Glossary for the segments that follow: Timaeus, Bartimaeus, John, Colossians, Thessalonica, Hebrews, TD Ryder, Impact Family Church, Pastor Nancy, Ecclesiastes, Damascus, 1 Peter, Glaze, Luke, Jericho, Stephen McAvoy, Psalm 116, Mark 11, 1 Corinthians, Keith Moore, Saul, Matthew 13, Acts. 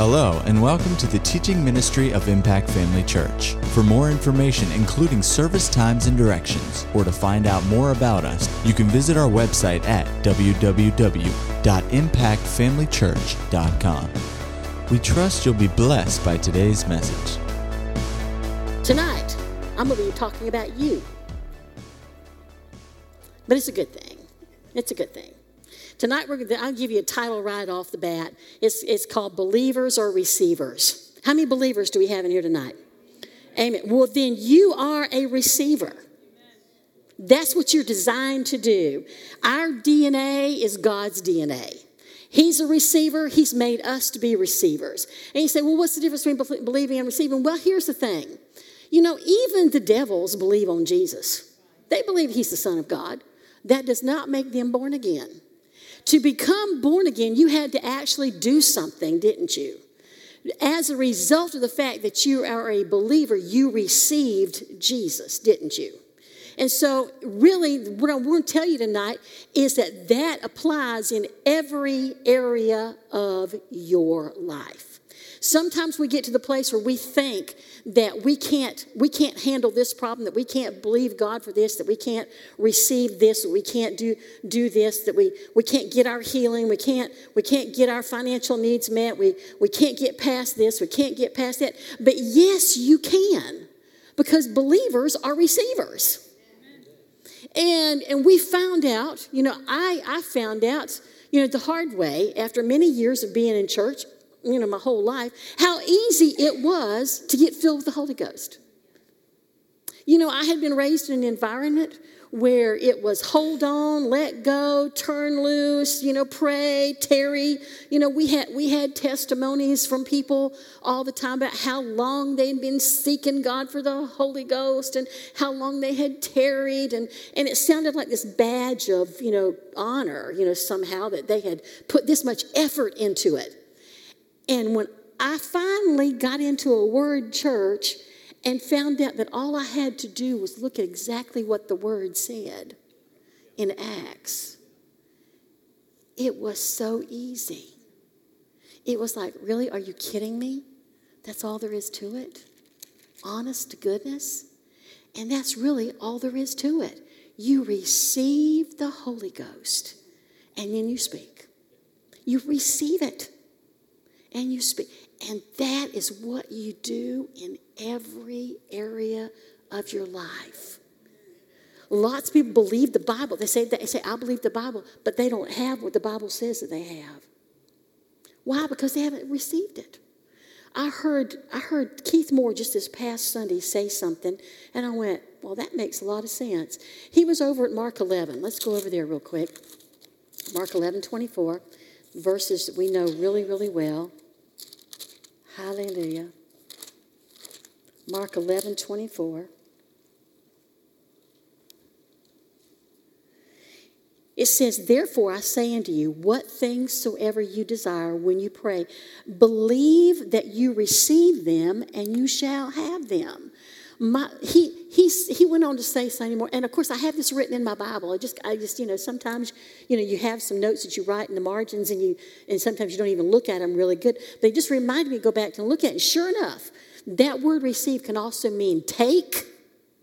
Hello, and welcome to the teaching ministry of Impact Family Church. For more information, including service times and directions, or to find out more about us, you can visit our website at www.impactfamilychurch.com. We trust you'll be blessed by today's message. Tonight, I'm going to be talking about you. But it's a good thing. It's a good thing. Tonight, I'll give you a title right off the bat. It's called Believers or Receivers. How many believers do we have in here tonight? Amen. Well, then you are a receiver. That's what you're designed to do. Our DNA is God's DNA. He's a receiver. He's made us to be receivers. And you say, well, what's the difference between believing and receiving? Well, here's the thing. You know, even the devils believe on Jesus. They believe he's the Son of God. That does not make them born again. To become born again, you had to actually do something, didn't you? As a result of the fact that you are a believer, you received Jesus, didn't you? And so really what I want to tell you tonight is that applies in every area of your life. Sometimes we get to the place where we think that we can't handle this problem, that we can't believe God for this, that we can't receive this, that we can't do this, that we can't get our healing, we can't get our financial needs met, we can't get past this, we can't get past that. But yes, you can, because believers are receivers. And we found out, you know, I found out, you know, the hard way after many years of being in church, you know, my whole life, how easy it was to get filled with the Holy Ghost. You know, I had been raised in an environment where it was hold on, let go, turn loose, you know, pray, tarry. You know, we had testimonies from people all the time about how long they'd been seeking God for the Holy Ghost and how long they had tarried. And it sounded like this badge of, you know, honor, you know, somehow that they had put this much effort into it. And when I finally got into a word church and found out that all I had to do was look at exactly what the word said in Acts, it was so easy. It was like, really, are you kidding me? That's all there is to it? Honest to goodness? And that's really all there is to it. You receive the Holy Ghost, and then you speak. You receive it. And you speak. And that is what you do in every area of your life. Lots of people believe the Bible. They say, I believe the Bible, but they don't have what the Bible says that they have. Why? Because they haven't received it. I heard Keith Moore just this past Sunday say something, and I went, well, that makes a lot of sense. He was over at Mark 11. Let's go over there real quick. Mark 11:24. Verses that we know really, really well. Hallelujah. Mark 11:24. It says, therefore I say unto you, what things soever you desire when you pray, believe that you receive them and you shall have them. He went on to say something more, and of course I have this written in my Bible. I just you know, sometimes, you know, you have some notes that you write in the margins, and sometimes you don't even look at them really good. But it just reminded me to go back and look at it. And sure enough, that word "receive" can also mean take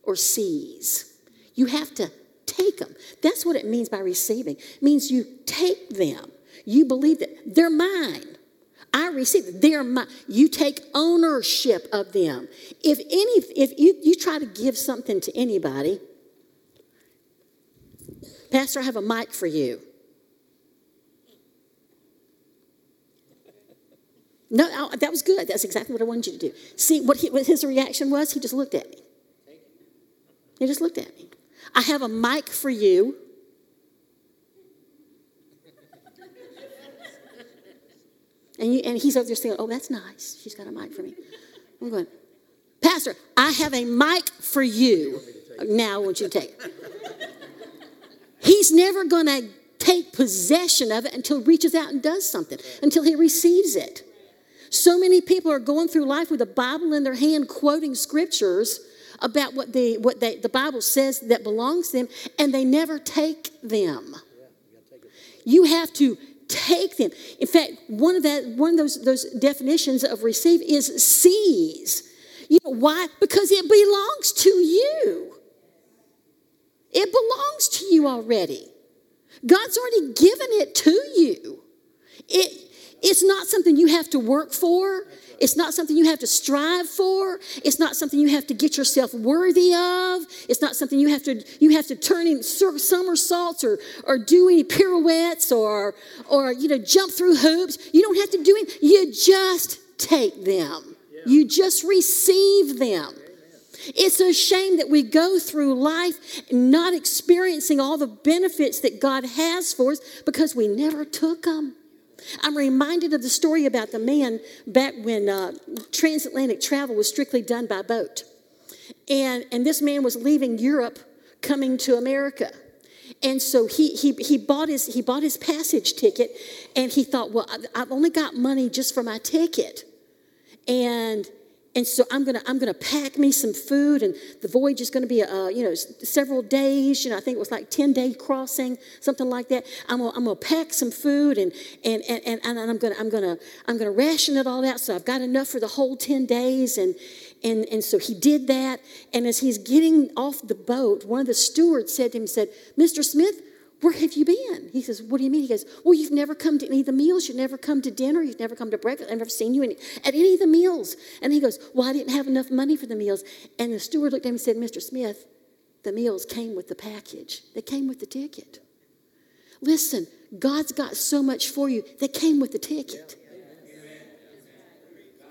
or seize. You have to take them. That's what it means by receiving. It means you take them. You believe that they're mine. I receive it. They're mine. You take ownership of them. If you try to give something to anybody, Pastor, I have a mic for you. No, that was good. That's exactly what I wanted you to do. See what his reaction was? He just looked at me. He just looked at me. I have a mic for you. And he's over there saying, oh, that's nice. She's got a mic for me. I'm going, Pastor, I have a mic for you. Now I want you to take it. He's never going to take possession of it until he reaches out and does something, until he receives it. So many people are going through life with a Bible in their hand, quoting scriptures about what the Bible says that belongs to them, and they never take them. You have to take them. In fact, one of those definitions of receive is seize. You know why? Because it belongs to you. It belongs to you already. God's already given it to you. It's not something you have to work for. It's not something you have to strive for. It's not something you have to get yourself worthy of. It's not something you have to turn in somersaults or do any pirouettes or jump through hoops. You don't have to do it. You just take them. Yeah. You just receive them. Amen. It's a shame that we go through life not experiencing all the benefits that God has for us because we never took them. I'm reminded of the story about the man back when transatlantic travel was strictly done by boat. And this man was leaving Europe, coming to America. And so he bought his passage ticket, and he thought, well, I've only got money just for my ticket. And so I'm gonna pack me some food, and the voyage is gonna be several days. I think it was like 10-day crossing, something like that. I'm gonna pack some food, and I'm gonna ration it all out. So I've got enough for the whole 10 days, and so he did that. And as he's getting off the boat, one of the stewards said to him, said, "Mr. Smith, where have you been?" He says, "What do you mean?" He goes, "Well, you've never come to any of the meals. You've never come to dinner. You've never come to breakfast. I've never seen you at any of the meals." And he goes, "Well, I didn't have enough money for the meals." And the steward looked at him and said, "Mr. Smith, the meals came with the package. They came with the ticket." Listen, God's got so much for you. They came with the ticket.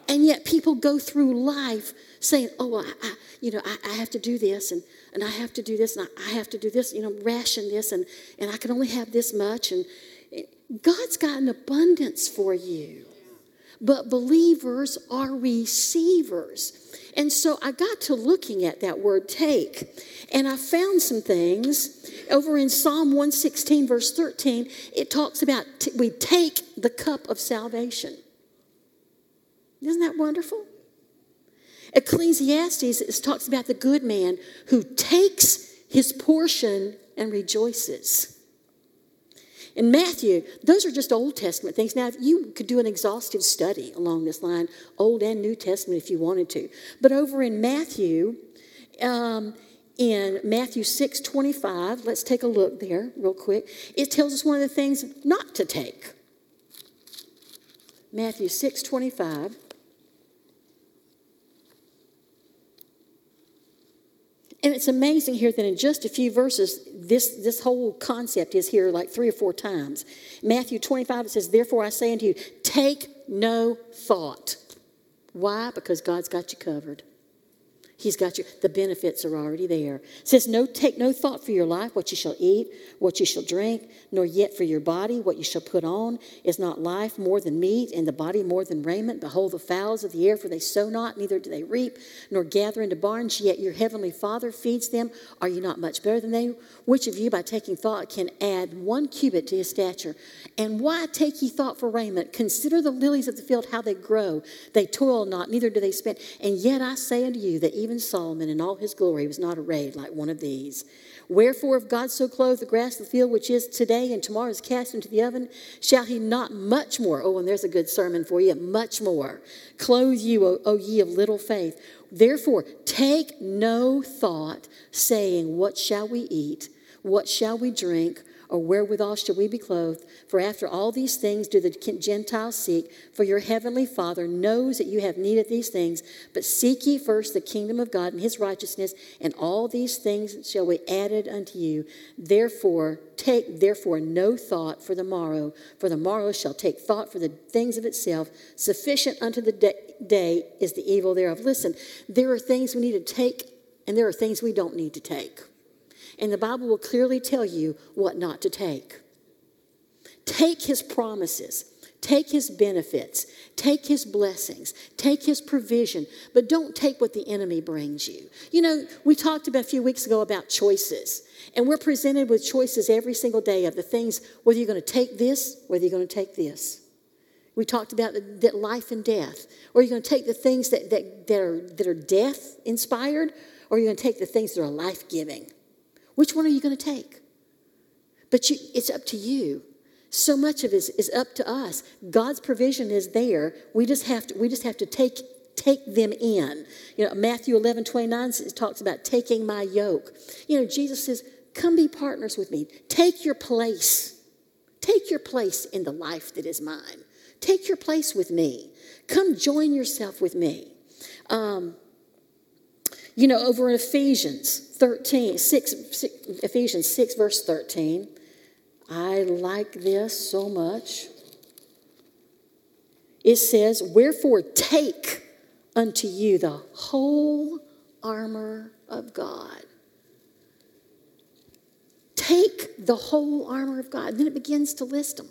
And yet people go through life saying, "Oh, I have to do this, and I have to do this, and I have to do this, ration this, and I can only have this much." And God's got an abundance for you. But believers are receivers. And so I got to looking at that word take, and I found some things. Over in Psalm 116, verse 13, it talks about we take the cup of salvation. Isn't that wonderful? Ecclesiastes talks about the good man who takes his portion and rejoices. In Matthew, those are just Old Testament things. Now, if you could do an exhaustive study along this line, Old and New Testament, if you wanted to. But over in Matthew, in Matthew 6:25, let's take a look there real quick. It tells us one of the things not to take. Matthew 6:25. And it's amazing here that in just a few verses, this whole concept is here like 3 or 4 times. Matthew 25, it says, "Therefore I say unto you, take no thought." Why? Because God's got you covered. He's got you. The benefits are already there. It says, take no thought for your life, what you shall eat, what you shall drink, nor yet for your body, what you shall put on. Is not life more than meat, and the body more than raiment? Behold, the fowls of the air, for they sow not, neither do they reap, nor gather into barns, yet your heavenly Father feeds them. Are you not much better than they? Which of you, by taking thought, can add 1 cubit to his stature? And why take ye thought for raiment? Consider the lilies of the field, how they grow. They toil not, neither do they spin. And yet I say unto you, that even Solomon in all his glory was not arrayed like one of these. Wherefore, if God so clothe the grass of the field, which is today and tomorrow is cast into the oven, shall he not much more, oh, and there's a good sermon for you, much more, clothe you, O ye of little faith. Therefore, take no thought, saying, what shall we eat? What shall we drink? Or wherewithal shall we be clothed? For after all these things do the Gentiles seek. For your heavenly Father knows that you have need of these things. But seek ye first the kingdom of God and his righteousness, and all these things shall be added unto you. Therefore, take therefore no thought for the morrow, for the morrow shall take thought for the things of itself. Sufficient unto the day is the evil thereof. Listen, there are things we need to take, and there are things we don't need to take. And the Bible will clearly tell you what not to take. Take his promises. Take his benefits. Take his blessings. Take his provision. But don't take what the enemy brings you. We talked about a few weeks ago about choices. And we're presented with choices every single day of the things, whether you're going to take this, whether you're going to take this. We talked about that life and death. Or you're going to take the things that are death-inspired, or you're going to take the things that are life-giving. Which one are you going to take? But it's up to you. So much of it is up to us. God's provision is there. We just have to take them in. You know, Matthew 11:29 talks about taking my yoke. You know, Jesus says, come be partners with me. Take your place. Take your place in the life that is mine. Take your place with me. Come join yourself with me. You know, over in Ephesians 6, verse 13, I like this so much. It says, wherefore take unto you the whole armor of God. Take the whole armor of God. And then it begins to list them.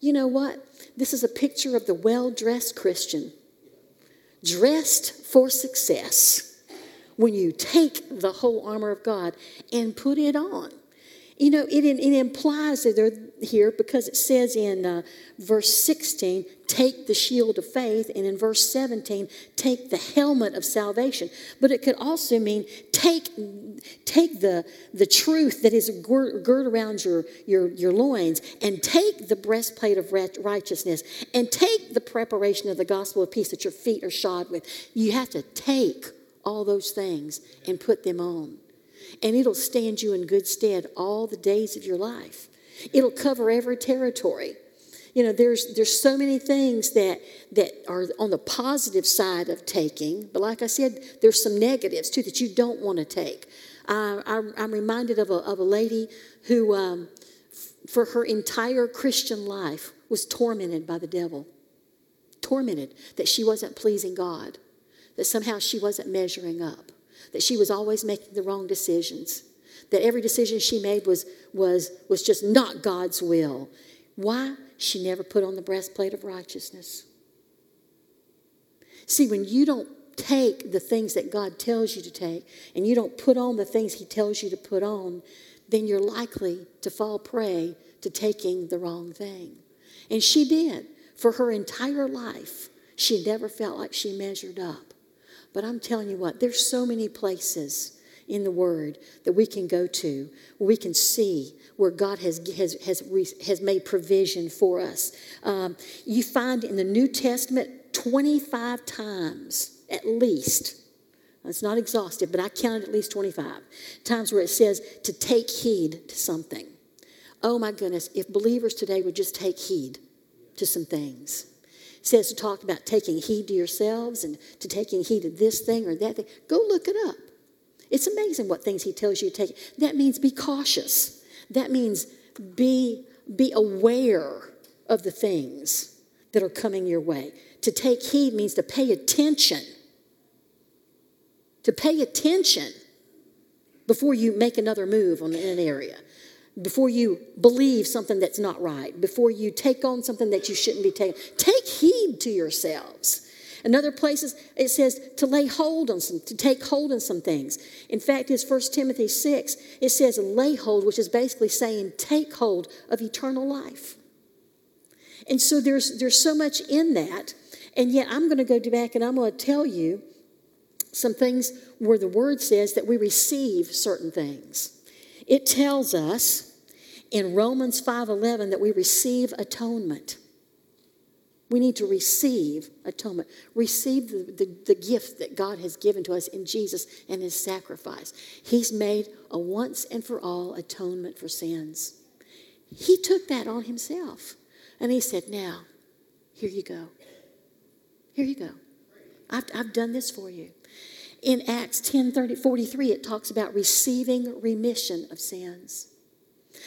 You know what? This is a picture of the well-dressed Christian. Dressed for success when you take the whole armor of God and put it on. You know, it implies that they're here because it says in verse 16, take the shield of faith, and in verse 17, take the helmet of salvation. But it could also mean take the truth that is gird around your loins, and take the breastplate of righteousness, and take the preparation of the gospel of peace that your feet are shod with. You have to take all those things and put them on. And it'll stand you in good stead all the days of your life. It'll cover every territory. You know, there's so many things that are on the positive side of taking. But like I said, there's some negatives, too, that you don't want to take. I'm reminded of a lady who, for her entire Christian life, was tormented by the devil. Tormented that she wasn't pleasing God. That somehow she wasn't measuring up. That she was always making the wrong decisions, that every decision she made was just not God's will. Why? She never put on the breastplate of righteousness. See, when you don't take the things that God tells you to take, and you don't put on the things He tells you to put on, then you're likely to fall prey to taking the wrong thing. And she did. For her entire life, she never felt like she measured up. But I'm telling you what, there's so many places in the Word that we can go to, where we can see where God has made provision for us. You find in the New Testament 25 times at least. It's not exhaustive, but I counted at least 25 times where it says to take heed to something. Oh my goodness, if believers today would just take heed to some things. It says to talk about taking heed to yourselves and to taking heed to this thing or that thing. Go look it up. It's amazing what things He tells you to take. That means be cautious. That means be aware of the things that are coming your way. To take heed means to pay attention. To pay attention before you make another move in an area. Before you believe something that's not right, before you take on something that you shouldn't be taking, take heed to yourselves. In other places, it says to lay hold on some, to take hold on some things. In fact, it's 1 Timothy 6, it says lay hold, which is basically saying take hold of eternal life. And so there's so much in that, and yet I'm going to go back and I'm going to tell you some things where the Word says that we receive certain things. It tells us in Romans 5:11 that we receive atonement. We need to receive atonement. Receive the gift that God has given to us in Jesus and His sacrifice. He's made a once and for all atonement for sins. He took that on Himself. And He said, now, here you go. Here you go. I've done this for you. In Acts 10:43, it talks about receiving remission of sins.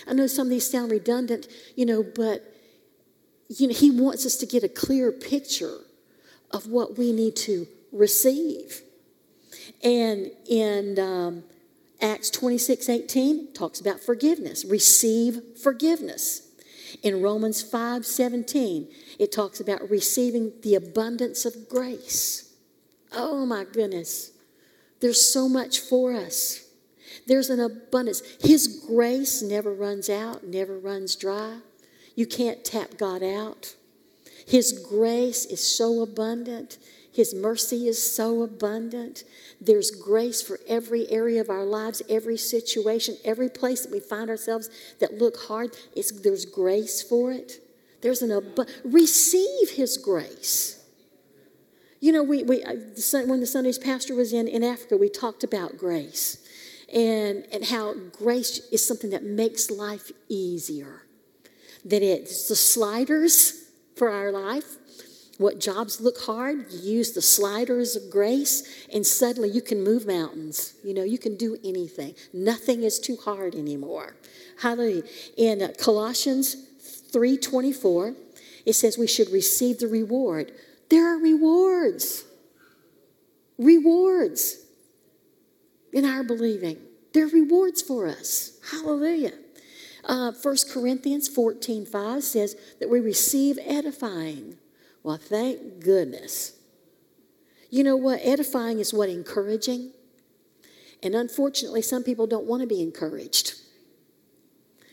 I know some of these sound redundant, you know, but you know, He wants us to get a clear picture of what we need to receive. And in Acts 26:18, it talks about forgiveness. Receive forgiveness. In Romans 5:17, it talks about receiving the abundance of grace. Oh my goodness. There's so much for us. There's an abundance. His grace never runs out, never runs dry. You can't tap God out. His grace is so abundant. His mercy is so abundant. There's grace for every area of our lives, every situation, every place that we find ourselves that look hard. There's grace for it. Receive His grace. You know, when the Sunday's pastor was in Africa, we talked about grace and how grace is something that makes life easier. That it's the sliders for our life. What jobs look hard, you use the sliders of grace, and suddenly you can move mountains. You know, you can do anything. Nothing is too hard anymore. Hallelujah. In Colossians 3:24, it says we should receive the reward. There are rewards. Rewards in our believing. There are rewards for us. Hallelujah. 1 Corinthians 14:5 says that we receive edifying. Well, thank goodness. You know what? Edifying is what? Encouraging. And unfortunately, some people don't want to be encouraged.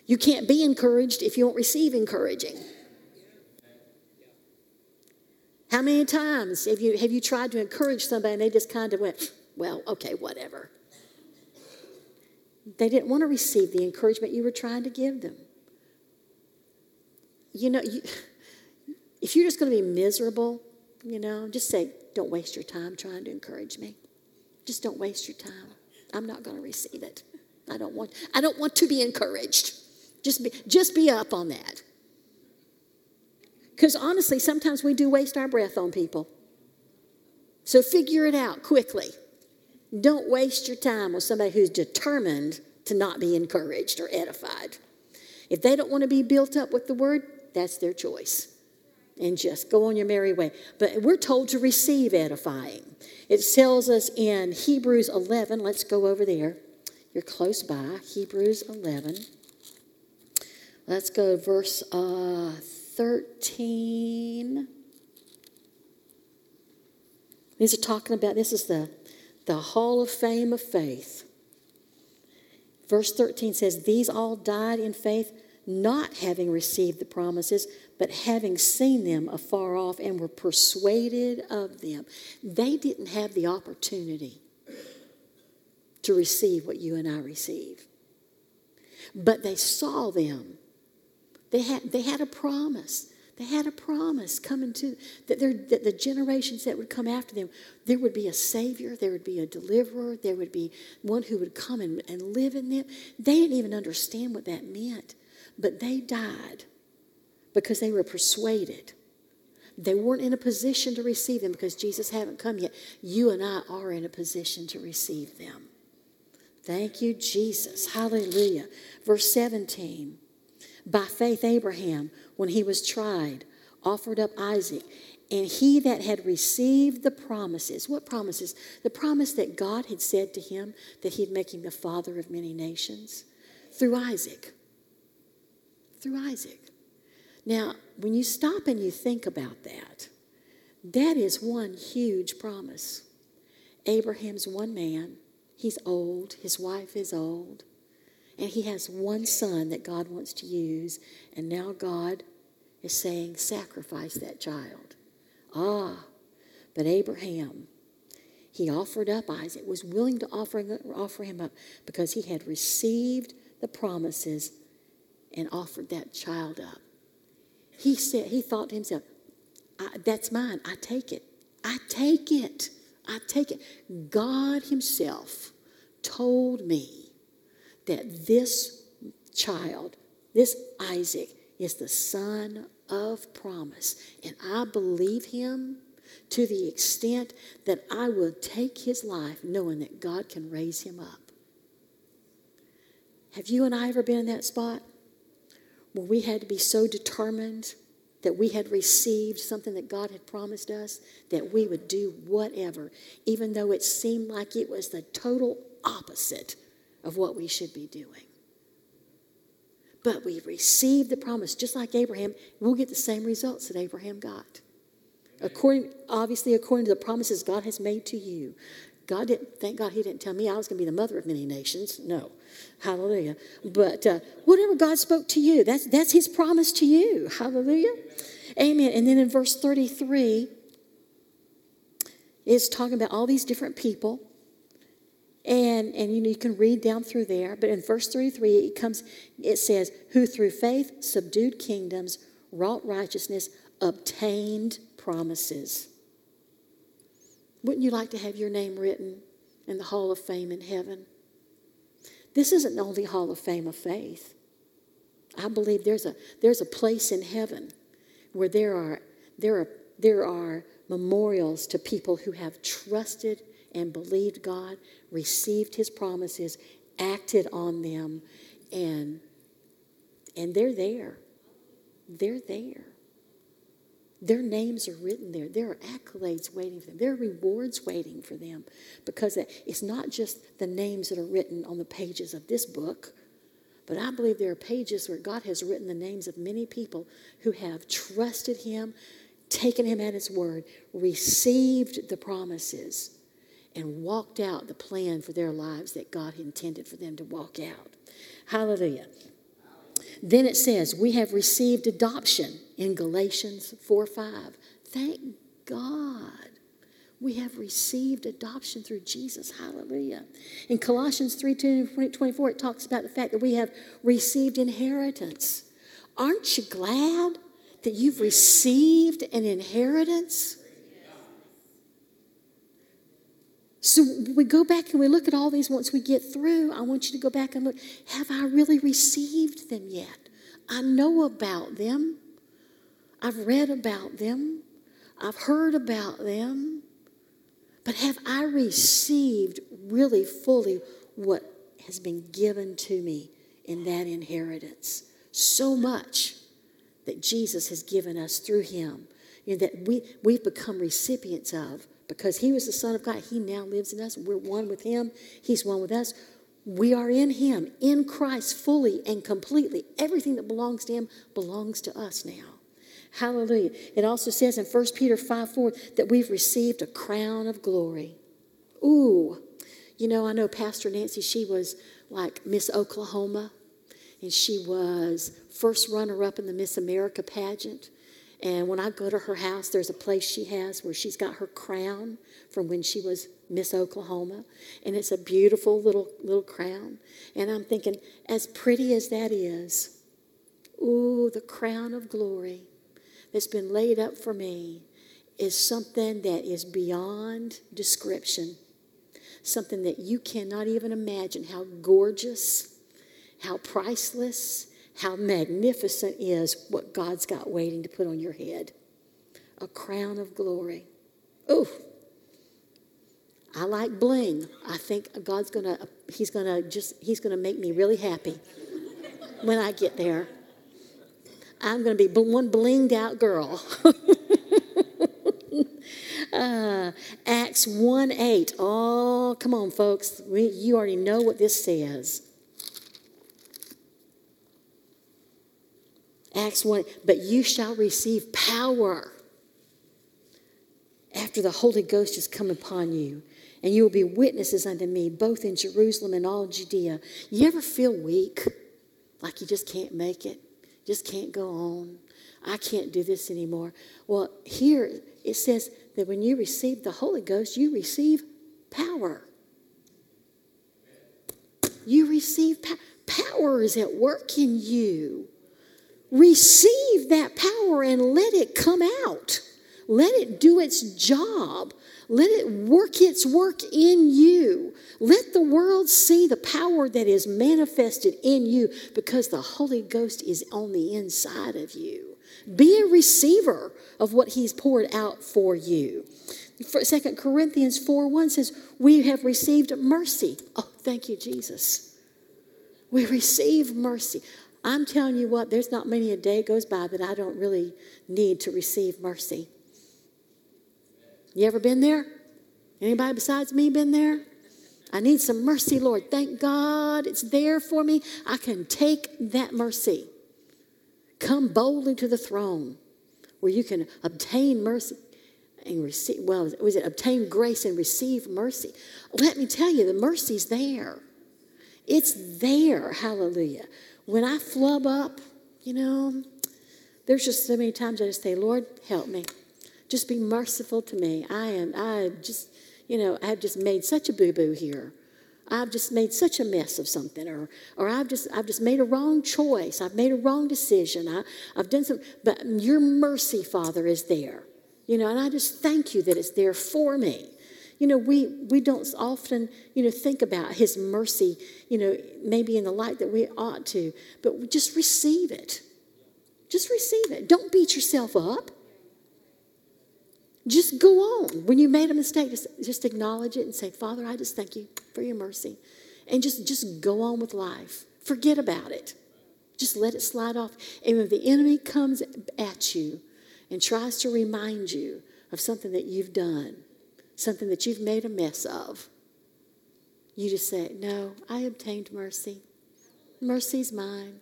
You can't be encouraged if you don't receive encouraging. How many times have you tried to encourage somebody and they just kind of went, well, okay, whatever. They didn't want to receive the encouragement you were trying to give them. You know, if you're just going to be miserable, you know, just say, don't waste your time trying to encourage me. Just don't waste your time. I'm not going to receive it. I don't want to be encouraged. Just be up on that. Because honestly, sometimes we do waste our breath on people. So figure it out quickly. Don't waste your time with somebody who's determined to not be encouraged or edified. If they don't want to be built up with the word, that's their choice. And just go on your merry way. But we're told to receive edifying. It tells us in Hebrews 11, let's go over there. You're close by, Hebrews 11. Let's go to verse 13. These are talking about, this is the Hall of Fame of faith. Verse 13 says, these all died in faith, not having received the promises, but having seen them afar off and were persuaded of them. They didn't have the opportunity to receive what you and I receive. But they saw them. They had a promise. They had a promise coming to that the generations that would come after them, there would be a Savior, there would be a deliverer, there would be one who would come and live in them. They didn't even understand what that meant, but they died because they were persuaded. They weren't in a position to receive them because Jesus hadn't come yet. You and I are in a position to receive them. Thank you, Jesus. Hallelujah. Verse 17. By faith, Abraham, when he was tried, offered up Isaac, and he that had received the promises. What promises? The promise that God had said to him that he'd make him the father of many nations through Isaac. Through Isaac. Now, when you stop and you think about that, that is one huge promise. Abraham's one man. He's old. His wife is old. And he has one son that God wants to use. And now God is saying, sacrifice that child. But Abraham, he offered up Isaac, was willing to offer him up because he had received the promises and offered that child up. He said, he thought to himself, that's mine. I take it. I take it. I take it. God himself told me that this child, this Isaac, is the son of promise. And I believe him to the extent that I will take his life knowing that God can raise him up. Have you and I ever been in that spot where we had to be so determined that we had received something that God had promised us that we would do whatever, even though it seemed like it was the total opposite of what we should be doing? But we received the promise. Just like Abraham, we'll get the same results that Abraham got. Obviously, according to the promises God has made to you. God didn't, thank God he didn't tell me I was going to be the mother of many nations. No. Hallelujah. But whatever God spoke to you, that's his promise to you. Hallelujah. Amen. And then in verse 33, It's talking about all these different people. And you know, you can read down through there. But in verse 33, it says, who through faith subdued kingdoms, wrought righteousness, obtained promises. Wouldn't you like to have your name written in the Hall of Fame in heaven? This isn't the only Hall of Fame of faith. I believe there's a place in heaven where there are memorials to people who have trusted and believed God, received his promises, acted on them, and they're there. They're there. Their names are written there. There are accolades waiting for them. There are rewards waiting for them, because it's not just the names that are written on the pages of this book, but I believe there are pages where God has written the names of many people who have trusted him, taken him at his word, received the promises, and walked out the plan for their lives that God intended for them to walk out. Hallelujah. Then it says, we have received adoption in Galatians 4:5. Thank God we have received adoption through Jesus. Hallelujah. In Colossians 3:24, it talks about the fact that we have received inheritance. Aren't you glad that you've received an inheritance? So we go back and we look at all these once we get through. I want you to go back and look. Have I really received them yet? I know about them. I've read about them. I've heard about them. But have I received really fully what has been given to me in that inheritance? So much that Jesus has given us through him, you know, that we've become recipients of. Because he was the Son of God, he now lives in us. We're one with him. He's one with us. We are in him, in Christ, fully and completely. Everything that belongs to him belongs to us now. Hallelujah. It also says in 1 Peter 5:4 that we've received a crown of glory. Ooh. You know, I know Pastor Nancy, she was like Miss Oklahoma. And she was first runner-up in the Miss America pageant. And when I go to her house, there's a place she has where she's got her crown from when she was Miss Oklahoma. And it's a beautiful little crown. And I'm thinking, as pretty as that is, ooh, the crown of glory that's been laid up for me is something that is beyond description. Something that you cannot even imagine how gorgeous, how priceless, how magnificent is what God's got waiting to put on your head. A crown of glory. Ooh. I like bling. I think God's he's going to make me really happy when I get there. I'm going to be one blinged out girl. Acts 1:8. Oh, come on, folks. You already know what this says. Acts 1, but you shall receive power after the Holy Ghost has come upon you, and you will be witnesses unto me, both in Jerusalem and all Judea. You ever feel weak, like you just can't make it, just can't go on? I can't do this anymore. Well, here it says that when you receive the Holy Ghost, you receive power. You receive power. Power is at work in you. Receive that power and let it come out. Let it do its job. Let it work its work in you. Let the world see the power that is manifested in you, because the Holy Ghost is on the inside of you. Be a receiver of what he's poured out for you. 2 Corinthians 4:1 says, we have received mercy. Oh, thank you, Jesus. We receive mercy. I'm telling you what, there's not many a day goes by that I don't really need to receive mercy. You ever been there? Anybody besides me been there? I need some mercy, Lord. Thank God it's there for me. I can take that mercy. Come boldly to the throne where you can obtain mercy and receive, obtain grace and receive mercy. Let me tell you, the mercy's there. It's there. Hallelujah. When I flub up, you know, there's just so many times I just say, Lord, help me. Just be merciful to me. I've just made such a boo-boo here. I've just made such a mess of something, or I've just made a wrong choice. I've made a wrong decision. I've done some, but your mercy, Father, is there. And I just thank you that it's there for me. We don't often, think about his mercy, maybe in the light that we ought to, but just receive it. Just receive it. Don't beat yourself up. Just go on. When you made a mistake, just acknowledge it and say, Father, I just thank you for your mercy. And just go on with life. Forget about it. Just let it slide off. And when the enemy comes at you and tries to remind you of something that you've done, something that you've made a mess of, you just say, no, I obtained mercy. Mercy's mine.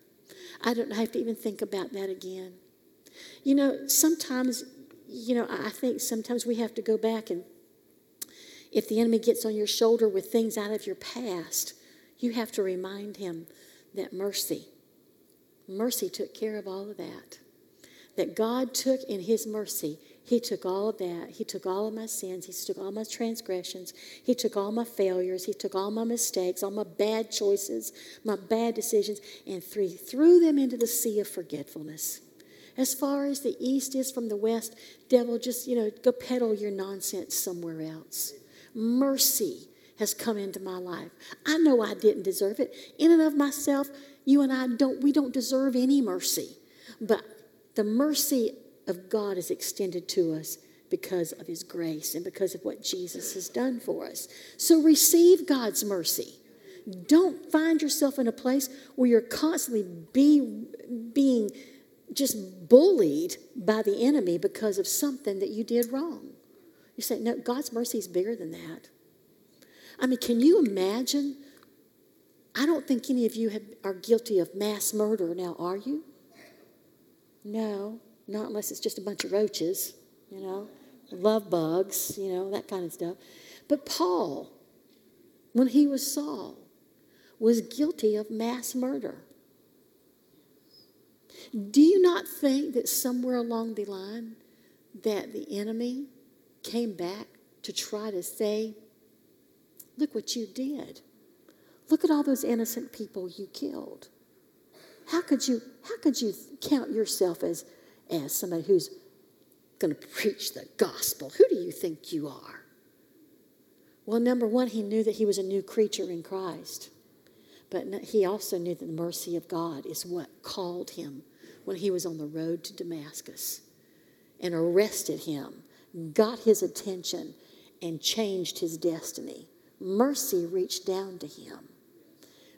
I don't have to even think about that again. I think sometimes we have to go back, and if the enemy gets on your shoulder with things out of your past, you have to remind him that mercy took care of all of that. That God took in his mercy, he took all of that. He took all of my sins. He took all my transgressions. He took all my failures. He took all my mistakes, all my bad choices, my bad decisions, and threw them into the sea of forgetfulness. As far as the east is from the west, devil, just, go peddle your nonsense somewhere else. Mercy has come into my life. I know I didn't deserve it. In and of myself, you and I we don't deserve any mercy. But the mercy of God is extended to us because of his grace and because of what Jesus has done for us. So receive God's mercy. Don't find yourself in a place where you're constantly being just bullied by the enemy because of something that you did wrong. You say, no, God's mercy is bigger than that. I mean, can you imagine? I don't think any of you are guilty of mass murder now, are you? No. Not unless it's just a bunch of roaches, love bugs, that kind of stuff. But Paul, when he was Saul, was guilty of mass murder. Do you not think that somewhere along the line that the enemy came back to try to say, look what you did. Look at all those innocent people you killed. How could you count yourself as somebody who's going to preach the gospel? Who do you think you are? Well, number one, he knew that he was a new creature in Christ. But he also knew that the mercy of God is what called him when he was on the road to Damascus and arrested him, got his attention, and changed his destiny. Mercy reached down to him.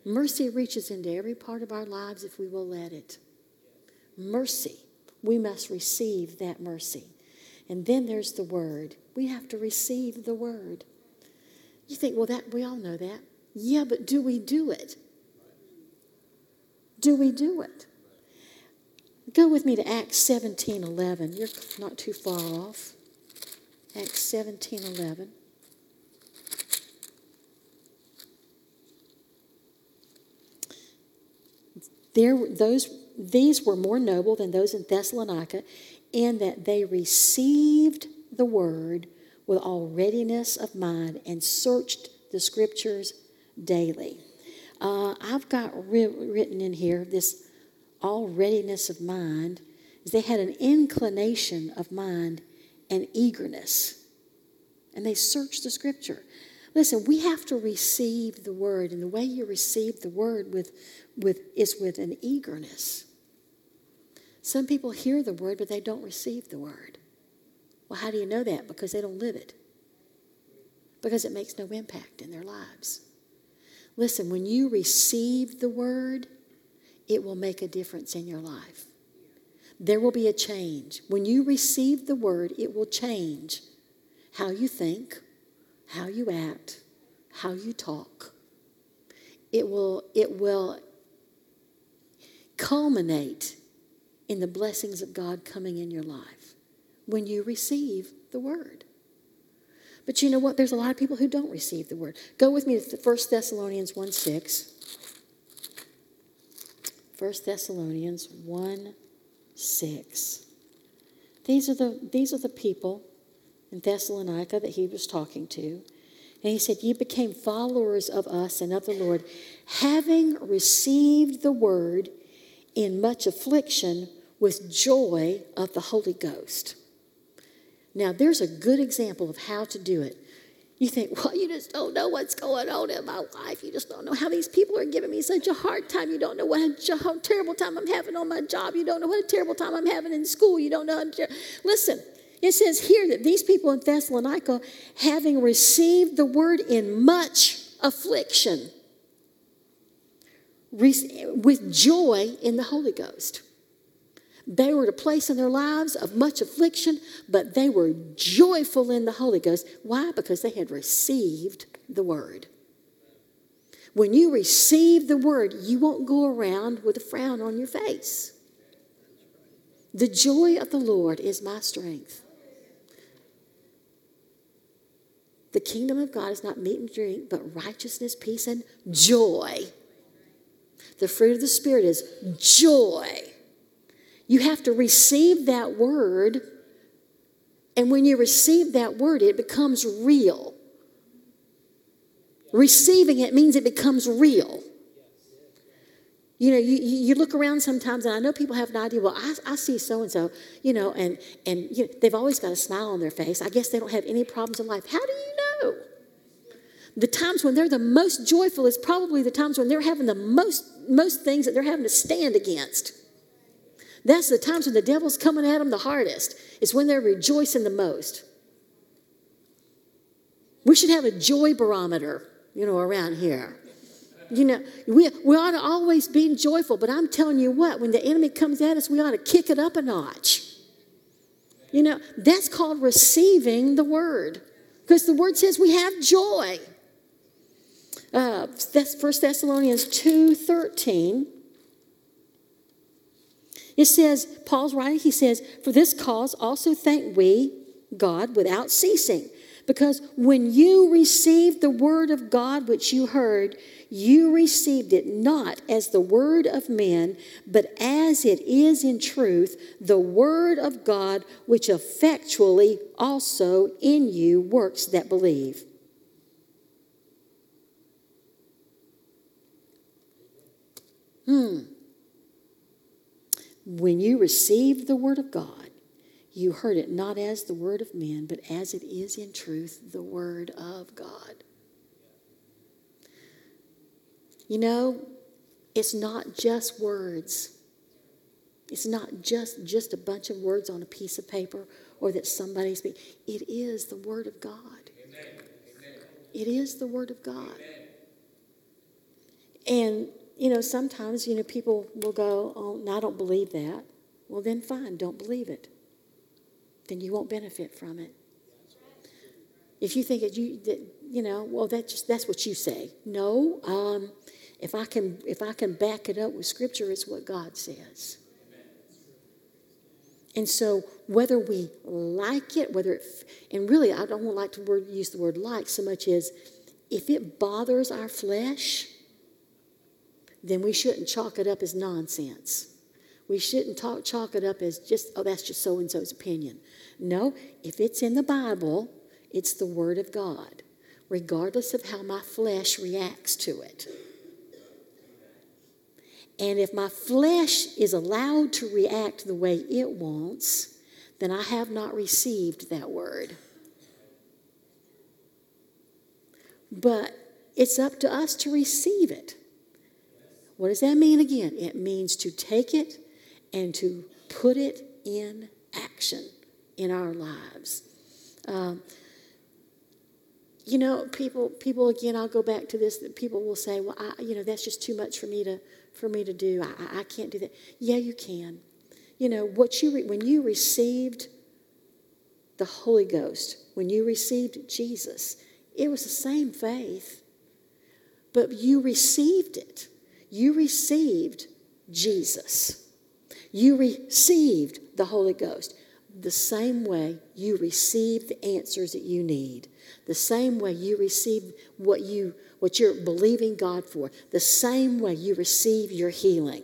Mercy reaches into every part of our lives if we will let it. Mercy. We must receive that mercy. And then there's the word. We have to receive the word. You think, well, that we all know that. Yeah, but do we do it? Do we do it? Go with me to Acts 17:11. You're not too far off. Acts 17:11. These were more noble than those in Thessalonica, in that they received the word with all readiness of mind and searched the scriptures daily. I've got written in here this all readiness of mind. They had an inclination of mind and eagerness, and they searched the scripture. Listen, we have to receive the word, and the way you receive the word is with an eagerness. Some people hear the word, but they don't receive the word. Well, how do you know that? Because they don't live it. Because it makes no impact in their lives. Listen, when you receive the word, it will make a difference in your life. There will be a change. When you receive the word, it will change how you think, how you act, how you talk. It will culminate in the blessings of God coming in your life when you receive the word. But you know what? There's a lot of people who don't receive the word. Go with me to 1 Thessalonians 1:6. 1 Thessalonians 1:6. These are the people in Thessalonica that he was talking to. And he said, "You became followers of us and of the Lord, having received the word in much affliction with joy of the Holy Ghost." Now, there's a good example of how to do it. You think, well, you just don't know what's going on in my life. You just don't know how these people are giving me such a hard time. You don't know what a terrible time I'm having on my job. You don't know what a terrible time I'm having in school. You don't know. Listen, it says here that these people in Thessalonica, having received the word in much affliction, with joy in the Holy Ghost. They were at a place in their lives of much affliction, but they were joyful in the Holy Ghost. Why? Because they had received the word. When you receive the word, you won't go around with a frown on your face. The joy of the Lord is my strength. The kingdom of God is not meat and drink, but righteousness, peace, and joy. The fruit of the Spirit is joy. You have to receive that word, and when you receive that word, it becomes real. Receiving it means it becomes real. You know, you look around sometimes, and I know people have an idea, well, I see so-and-so, you know, and you know, they've always got a smile on their face. I guess they don't have any problems in life. How do you know? The times when they're the most joyful is probably the times when they're having the most things that they're having to stand against. That's the times when the devil's coming at them the hardest. It's when they're rejoicing the most. We should have a joy barometer, you know, around here. You know, we ought to always be joyful, but I'm telling you what, when the enemy comes at us, we ought to kick it up a notch. You know, that's called receiving the word, because the word says we have joy. That's 1 Thessalonians 2:13. It says, Paul's writing, he says, "For this cause also thank we God without ceasing, because when you received the word of God which you heard, you received it not as the word of men, but as it is in truth, the word of God, which effectually also in you works that believe." When you receive the word of God, you heard it not as the word of men, but as it is in truth, the word of God. You know, it's not just words. It's not just a bunch of words on a piece of paper or that somebody's speaking. It is the word of God. Amen. Amen. It is the word of God. Amen. And you know, sometimes, you know, people will go, "Oh, no, I don't believe that." Well, then fine, don't believe it. Then you won't benefit from it. If you think that's what you say. No, if I can back it up with Scripture, it's what God says. And so whether we like it, and really I don't like to use the word "like" so much as if it bothers our flesh, then we shouldn't chalk it up as nonsense. We shouldn't chalk it up as just, "Oh, that's just so-and-so's opinion." No, if it's in the Bible, it's the word of God, regardless of how my flesh reacts to it. And if my flesh is allowed to react the way it wants, then I have not received that word. But it's up to us to receive it. What does that mean again? It means to take it and to put it in action in our lives. You know, people again, I'll go back to this, that people will say, "Well, that's just too much for me to do. I can't do that." Yeah, you can. You know, when you received the Holy Ghost, when you received Jesus, it was the same faith, but you received it. You received Jesus. You received the Holy Ghost. The same way you receive the answers that you need. The same way you receive what you're believing God for. The same way you receive your healing.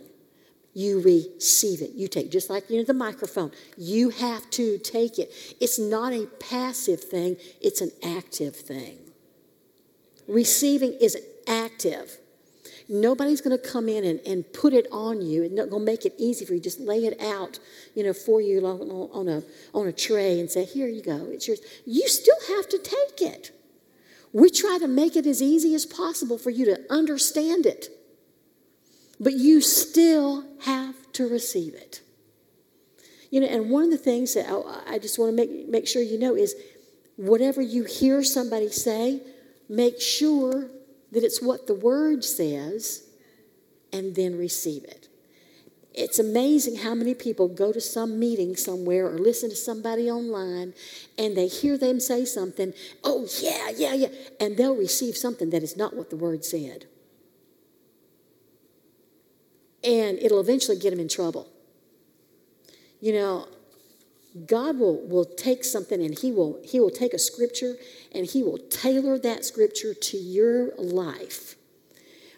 you receive it. You take, just like the microphone. You have to take it. It's not a passive thing. It's an active thing. Receiving is active. Nobody's going to come in and put it on you. It's not going to make it easy for you. Just lay it out, for you on a tray and say, here you go. It's yours. You still have to take it. We try to make it as easy as possible for you to understand it. But you still have to receive it. And one of the things that I just want to make sure is whatever you hear somebody say, make sure that it's what the Word says, and then receive it. It's amazing how many people go to some meeting somewhere or listen to somebody online, and they hear them say something, oh, yeah, and they'll receive something that is not what the Word said. And it'll eventually get them in trouble. God will take something and he will take a scripture and he will tailor that scripture to your life.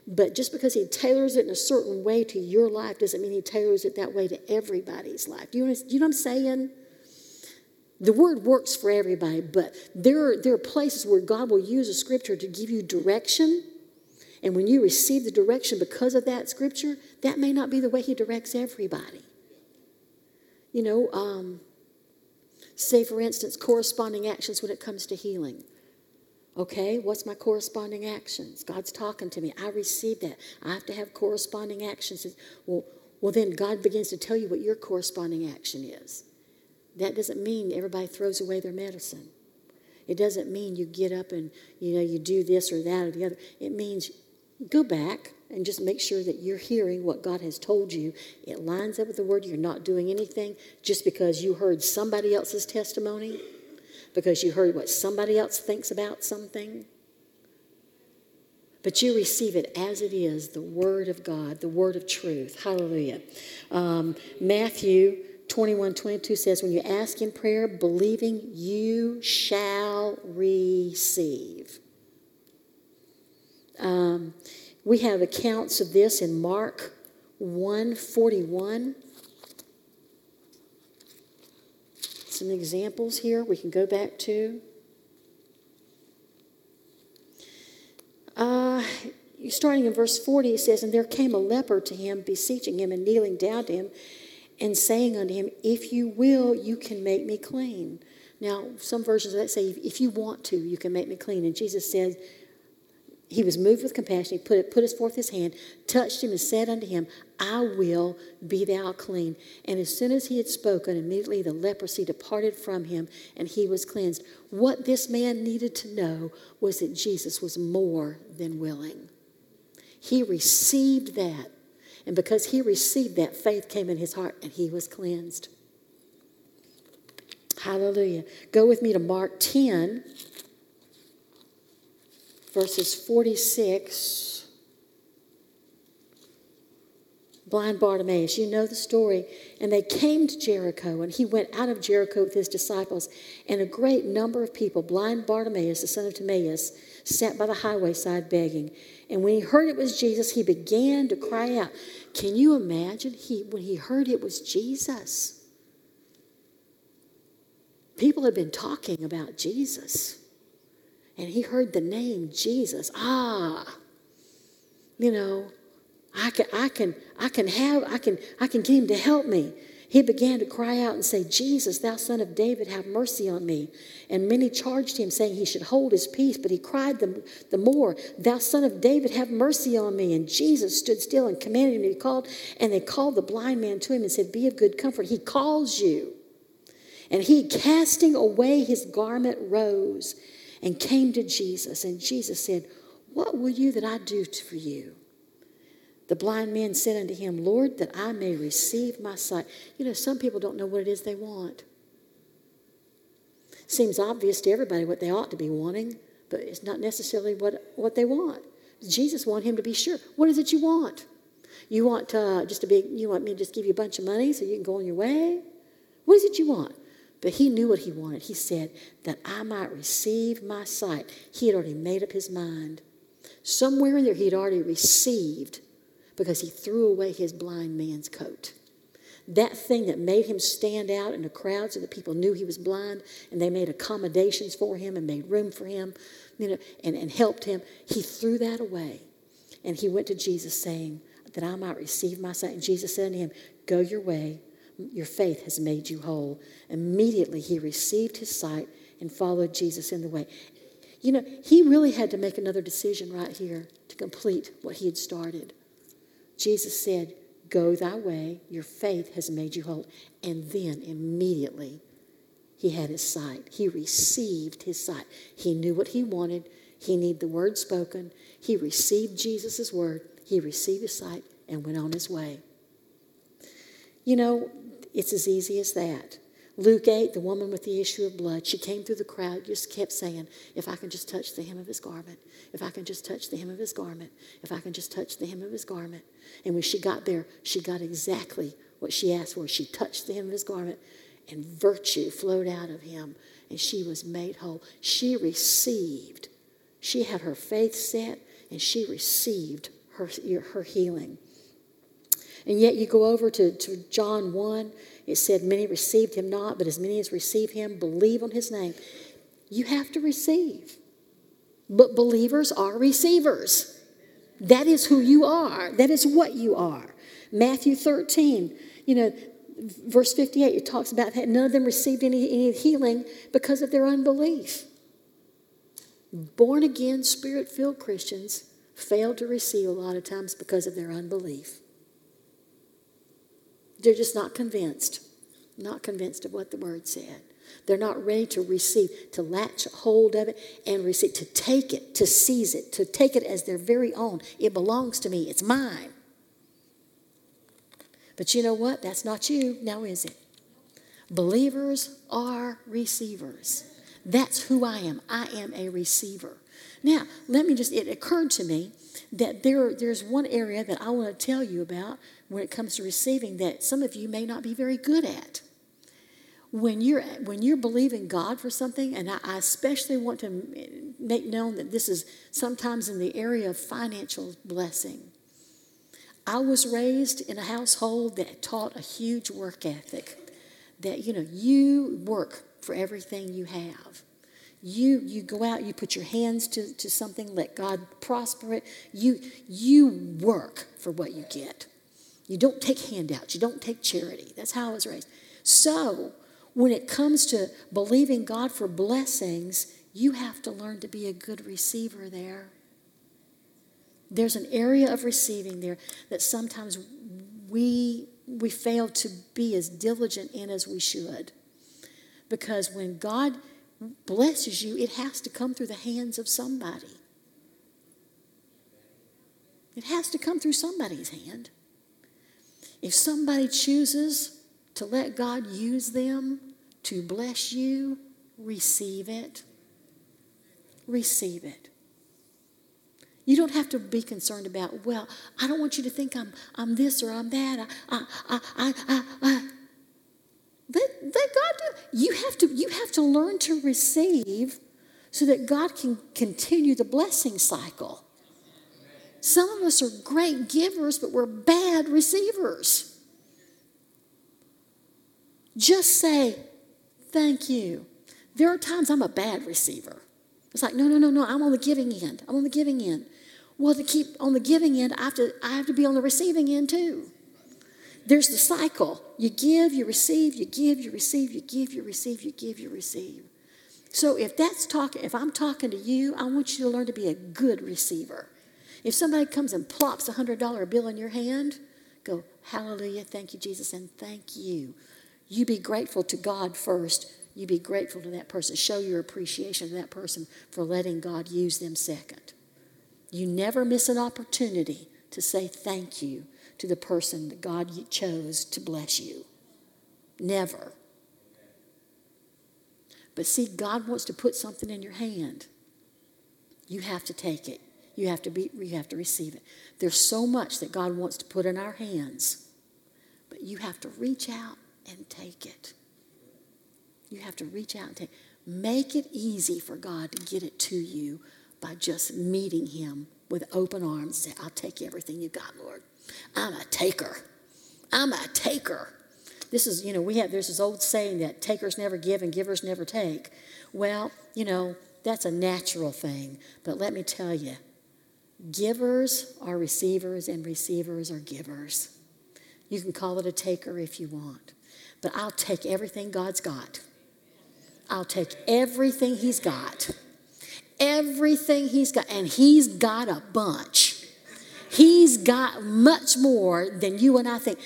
But just because he tailors it in a certain way to your life doesn't mean he tailors it that way to everybody's life. Do you know what I'm saying? The word works for everybody, but there are places where God will use a scripture to give you direction. And when you receive the direction because of that scripture, that may not be the way he directs everybody. Say, for instance, corresponding actions when it comes to healing. Okay, what's my corresponding actions? God's talking to me. I receive that. I have to have corresponding actions. Well, then God begins to tell you what your corresponding action is. That doesn't mean everybody throws away their medicine. It doesn't mean you get up and, you do this or that or the other. It means go back and just make sure that you're hearing what God has told you. It lines up with the Word. You're not doing anything just because you heard somebody else's testimony, because you heard what somebody else thinks about something. But you receive it as it is, the Word of God, the Word of truth. Hallelujah. Matthew 21:22 says, when you ask in prayer, believing you shall receive. We have accounts of this in Mark 1:41. Some examples here we can go back to. Starting in verse 40, it says, and there came a leper to him, beseeching him and kneeling down to him and saying unto him, if you will, you can make me clean. Now, some versions of that say, if you want to, you can make me clean. And Jesus says, he was moved with compassion. He put forth his hand, touched him, and said unto him, I will, be thou clean. And as soon as he had spoken, immediately the leprosy departed from him, and he was cleansed. What this man needed to know was that Jesus was more than willing. He received that. And because he received that, faith came in his heart, and he was cleansed. Hallelujah. Go with me to Mark 10. Verses 46, blind Bartimaeus, you know the story. And they came to Jericho, and he went out of Jericho with his disciples. And a great number of people, blind Bartimaeus, the son of Timaeus, sat by the highway side begging. And when he heard it was Jesus, he began to cry out. Can you imagine when he heard it was Jesus? People had been talking about Jesus. And he heard the name Jesus. I can get him to help me. He began to cry out and say, Jesus, thou son of David, have mercy on me. And many charged him, saying he should hold his peace. But he cried the more, thou son of David, have mercy on me. And Jesus stood still and commanded him to be called. And they called the blind man to him and said, be of good comfort, he calls you. And he, casting away his garment, rose and came to Jesus. And Jesus said, what will you that I do for you? The blind man said unto him, Lord, that I may receive my sight. Some people don't know what it is they want. Seems obvious to everybody what they ought to be wanting, but it's not necessarily what they want. Jesus wanted him to be sure. What is it you want? You want you want me to just give you a bunch of money so you can go on your way? What is it you want? But he knew what he wanted. He said, that I might receive my sight. He had already made up his mind. Somewhere in there, he had already received. because he threw away his blind man's coat. That thing that made him stand out in the crowd so that people knew he was blind and they made accommodations for him and made room for him, and helped him. He threw that away. And he went to Jesus saying, that I might receive my sight. And Jesus said to him, go your way. Your faith has made you whole. Immediately he received his sight and followed Jesus in the way. He really had to make another decision right here to complete what he had started. Jesus said, go thy way, your faith has made you whole. And then immediately he had his sight. He received his sight. He knew what he wanted. He needed the word spoken. He received Jesus' word. He received his sight and went on his way. It's as easy as that. Luke 8, the woman with the issue of blood, she came through the crowd, just kept saying, if I can just touch the hem of his garment, if I can just touch the hem of his garment, if I can just touch the hem of his garment. And when she got there, she got exactly what she asked for. She touched the hem of his garment, and virtue flowed out of him, and she was made whole. She received. She had her faith set, and she received her healing. And yet you go over to John 1. It said, many received him not, but as many as receive him, believe on his name. You have to receive. But believers are receivers. That is who you are. That is what you are. Matthew 13, verse 58, it talks about that none of them received any healing because of their unbelief. Born-again, spirit-filled Christians fail to receive a lot of times because of their unbelief. They're just not convinced of what the word said. They're not ready to receive, to latch hold of it and receive, to take it, to seize it, to take it as their very own. It belongs to me. It's mine. But you know what? That's not you, now is it? Believers are receivers. That's who I am. I am a receiver. Now, it occurred to me that there's one area that I want to tell you about when it comes to receiving that some of you may not be very good at. When you're believing God for something, and I especially want to make known that this is sometimes in the area of financial blessing. I was raised in a household that taught a huge work ethic, that, you work for everything you have. You go out, you put your hands to something, let God prosper it. You work for what you get. You don't take handouts. You don't take charity. That's how I was raised. So when it comes to believing God for blessings, you have to learn to be a good receiver there. There's an area of receiving there that sometimes we fail to be as diligent in as we should. Because when God blesses you, it has to come through the hands of somebody. It has to come through somebody's hand. If somebody chooses to let God use them to bless you, receive it. Receive it. You don't have to be concerned about, well, I don't want you to think I'm this or I'm that. Let God do. You have to learn to receive so that God can continue the blessing cycle. Some of us are great givers, but we're bad receivers. Just say, thank you. There are times I'm a bad receiver. It's like, no, I'm on the giving end. I'm on the giving end. Well, to keep on the giving end, I have to be on the receiving end too. There's the cycle. You give, you receive, you give, you receive, you give, you receive, you give, you receive. So if I'm talking to you, I want you to learn to be a good receiver. If somebody comes and plops a $100 bill in your hand, go, hallelujah, thank you, Jesus, and thank you. You be grateful to God first. You be grateful to that person. Show your appreciation to that person for letting God use them second. You never miss an opportunity to say thank you to the person that God chose to bless you. Never. But see, God wants to put something in your hand. You have to take it. You have to receive it. There's so much that God wants to put in our hands, but you have to reach out and take it. You have to reach out and take it. Make it easy for God to get it to you by just meeting him with open arms. Say, I'll take everything you got, Lord. I'm a taker. I'm a taker. This is, there's this old saying that takers never give and givers never take. Well, that's a natural thing. But let me tell you, givers are receivers and receivers are givers. You can call it a taker if you want. But I'll take everything God's got. I'll take everything he's got. Everything he's got. And he's got a bunch. He's got much more than you and I think.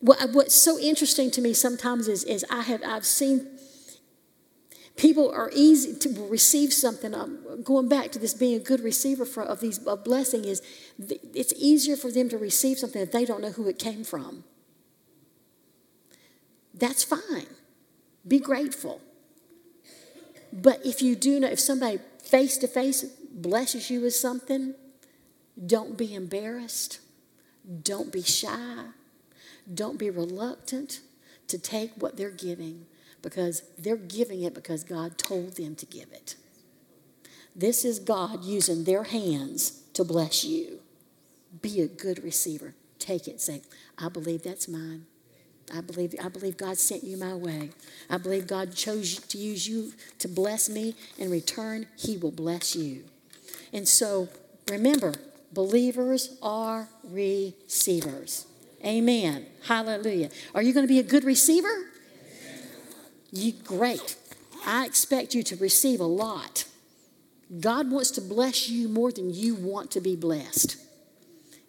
What's so interesting to me sometimes is I've seen people are easy to receive something. I'm going back to this being a good receiver of blessing is it's easier for them to receive something if they don't know who it came from. That's fine. Be grateful. But if you do know, if somebody face-to-face blesses you with something, don't be embarrassed. Don't be shy. Don't be reluctant to take what they're giving because they're giving it because God told them to give it. This is God using their hands to bless you. Be a good receiver. Take it. Say, I believe that's mine. I believe God sent you my way. I believe God chose to use you to bless me. In return, he will bless you. And so, remember, believers are receivers. Amen. Hallelujah. Are you going to be a good receiver? Great. I expect you to receive a lot. God wants to bless you more than you want to be blessed.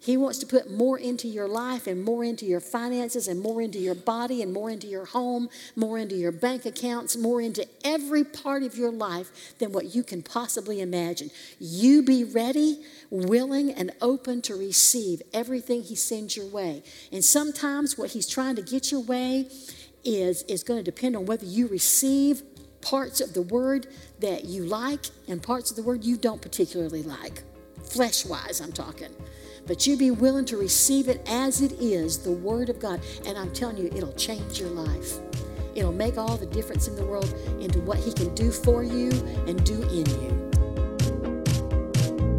He wants to put more into your life and more into your finances and more into your body and more into your home, more into your bank accounts, more into every part of your life than what you can possibly imagine. You be ready, willing, and open to receive everything he sends your way. And sometimes what he's trying to get your way is going to depend on whether you receive parts of the word that you like and parts of the word you don't particularly like. Flesh-wise, I'm talking. But you be willing to receive it as it is, the Word of God. And I'm telling you, it'll change your life. It'll make all the difference in the world into what He can do for you and do in you.